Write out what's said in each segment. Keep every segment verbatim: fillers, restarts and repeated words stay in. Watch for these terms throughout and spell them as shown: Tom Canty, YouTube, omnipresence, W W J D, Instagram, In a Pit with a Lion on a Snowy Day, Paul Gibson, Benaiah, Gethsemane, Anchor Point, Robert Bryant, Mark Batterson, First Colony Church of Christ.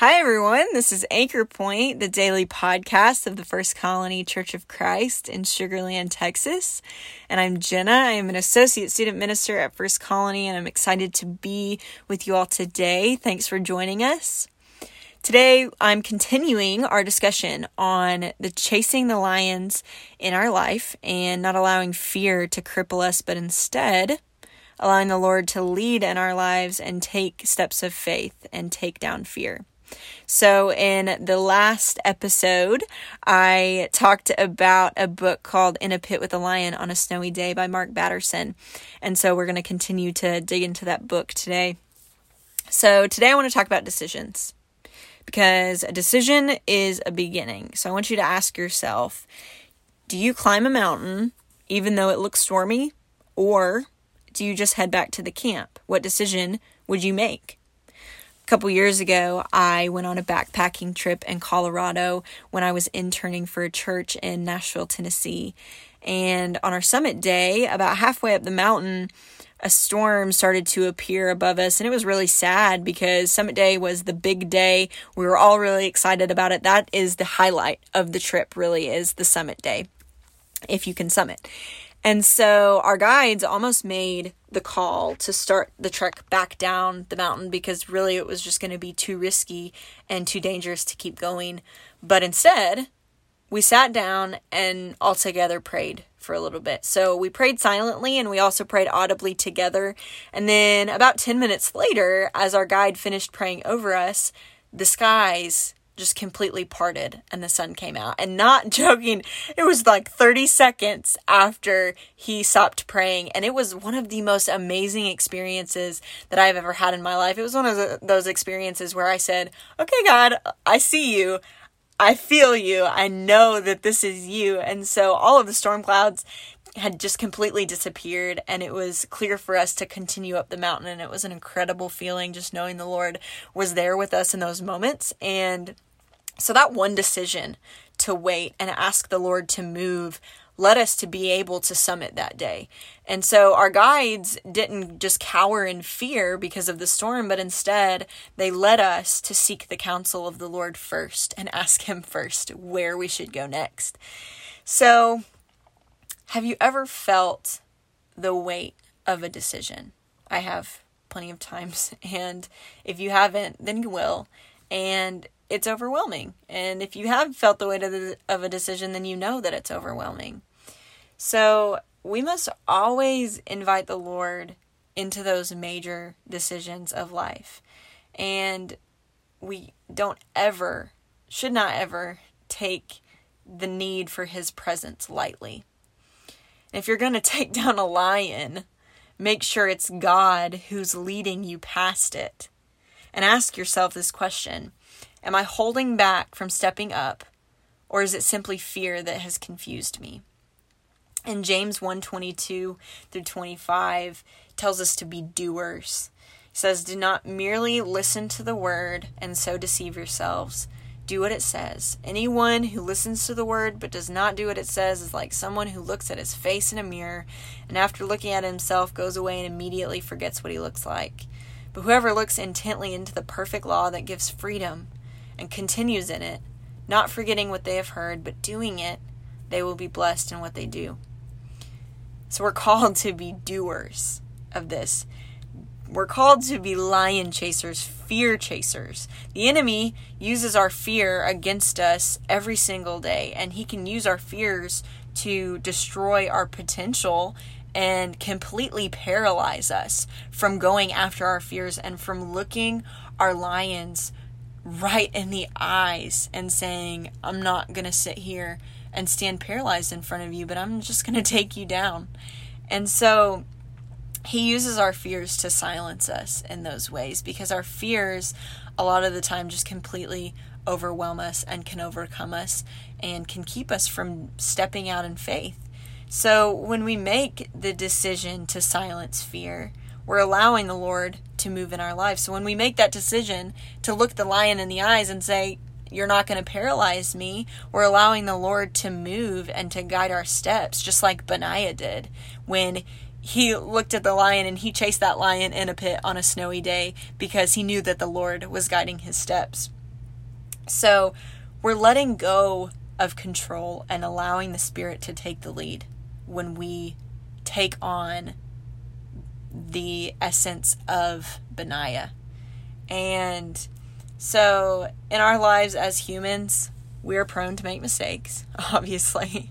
Hi everyone, this is Anchor Point, the daily podcast of the First Colony Church of Christ in Sugar Land, Texas. And I'm Jenna. I am an associate student minister at First Colony, and I'm excited to be with you all today. Thanks for joining us. Today, I'm continuing our discussion on the chasing the lions in our life and not allowing fear to cripple us, but instead allowing the Lord to lead in our lives and take steps of faith and take down fear. So in the last episode, I talked about a book called In a Pit with a Lion on a Snowy Day by Mark Batterson. And so we're going to continue to dig into that book today. So today I want to talk about decisions, because a decision is a beginning. So I want you to ask yourself, do you climb a mountain even though it looks stormy, or do you just head back to the camp? What decision would you make? A couple years ago, I went on a backpacking trip in Colorado when I was interning for a church in Nashville, Tennessee. And on our summit day, about halfway up the mountain, a storm started to appear above us. And it was really sad because summit day was the big day. We were all really excited about it. That is the highlight of the trip, really, is the summit day, if you can summit. And so our guides almost made the call to start the trek back down the mountain because really it was just going to be too risky and too dangerous to keep going. But instead, we sat down and all together prayed for a little bit. So we prayed silently and we also prayed audibly together. And then about ten minutes later, as our guide finished praying over us, the skies just completely parted and the sun came out. And not joking, it was like thirty seconds after he stopped praying. And it was one of the most amazing experiences that I've ever had in my life. It was one of those experiences where I said, okay, God, I see you. I feel you. I know that this is you. And so all of the storm clouds had just completely disappeared, and it was clear for us to continue up the mountain. And it was an incredible feeling just knowing the Lord was there with us in those moments. And so that one decision to wait and ask the Lord to move led us to be able to summit that day. And so our guides didn't just cower in fear because of the storm, but instead they led us to seek the counsel of the Lord first and ask him first where we should go next. So have you ever felt the weight of a decision? I have plenty of times. And if you haven't, then you will. And it's overwhelming. And if you have felt the weight of, the, of a decision, then you know that it's overwhelming. So we must always invite the Lord into those major decisions of life. And we don't ever, should not ever take the need for his presence lightly. And if you're going to take down a lion, make sure it's God who's leading you past it. And ask yourself this question. Am I holding back from stepping up, or is it simply fear that has confused me? And James one twenty-two through twenty-five tells us to be doers. He says, do not merely listen to the word and so deceive yourselves. Do what it says. Anyone who listens to the word but does not do what it says is like someone who looks at his face in a mirror and after looking at himself goes away and immediately forgets what he looks like. But whoever looks intently into the perfect law that gives freedom and continues in it, not forgetting what they have heard, but doing it, they will be blessed in what they do. So we're called to be doers of this. We're called to be lion chasers, fear chasers. The enemy uses our fear against us every single day, and he can use our fears to destroy our potential and completely paralyze us from going after our fears and from looking our lions right in the eyes and saying, I'm not going to sit here and stand paralyzed in front of you, but I'm just going to take you down. And so he uses our fears to silence us in those ways because our fears a lot of the time just completely overwhelm us and can overcome us and can keep us from stepping out in faith. So when we make the decision to silence fear, we're allowing the Lord to move in our lives. So when we make that decision to look the lion in the eyes and say, you're not going to paralyze me, we're allowing the Lord to move and to guide our steps, just like Benaiah did when he looked at the lion and he chased that lion in a pit on a snowy day because he knew that the Lord was guiding his steps. So we're letting go of control and allowing the Spirit to take the lead when we take on the essence of Benaiah. And so in our lives as humans, we're prone to make mistakes, obviously.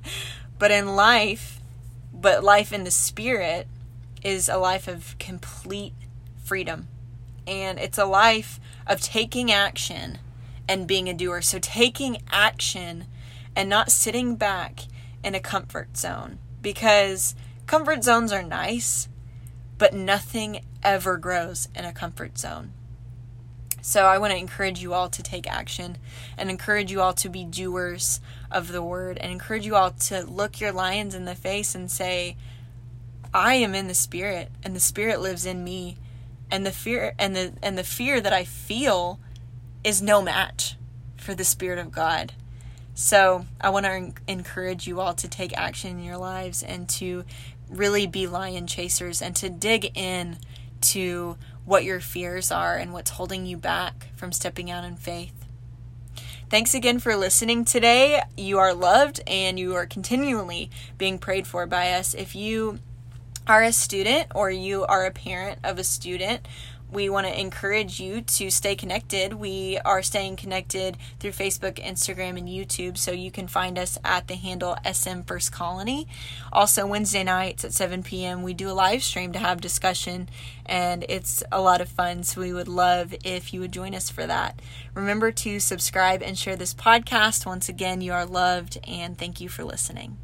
But in life, but life in the Spirit is a life of complete freedom. And it's a life of taking action and being a doer. So taking action and not sitting back in a comfort zone, because comfort zones are nice, but nothing ever grows in a comfort zone. So I want to encourage you all to take action and encourage you all to be doers of the word and encourage you all to look your lions in the face and say, I am in the Spirit and the Spirit lives in me, and the fear and the and the fear that I feel is no match for the Spirit of God. So I want to encourage you all to take action in your lives and to really be lion chasers and to dig in to what your fears are and what's holding you back from stepping out in faith. Thanks again for listening today. You are loved and you are continually being prayed for by us. If you are a student or you are a parent of a student, we want to encourage you to stay connected. We are staying connected through Facebook, Instagram, and YouTube, so you can find us at the handle S M First Colony. Also, Wednesday nights at seven p.m., we do a live stream to have discussion, and it's a lot of fun, so we would love if you would join us for that. Remember to subscribe and share this podcast. Once again, you are loved, and thank you for listening.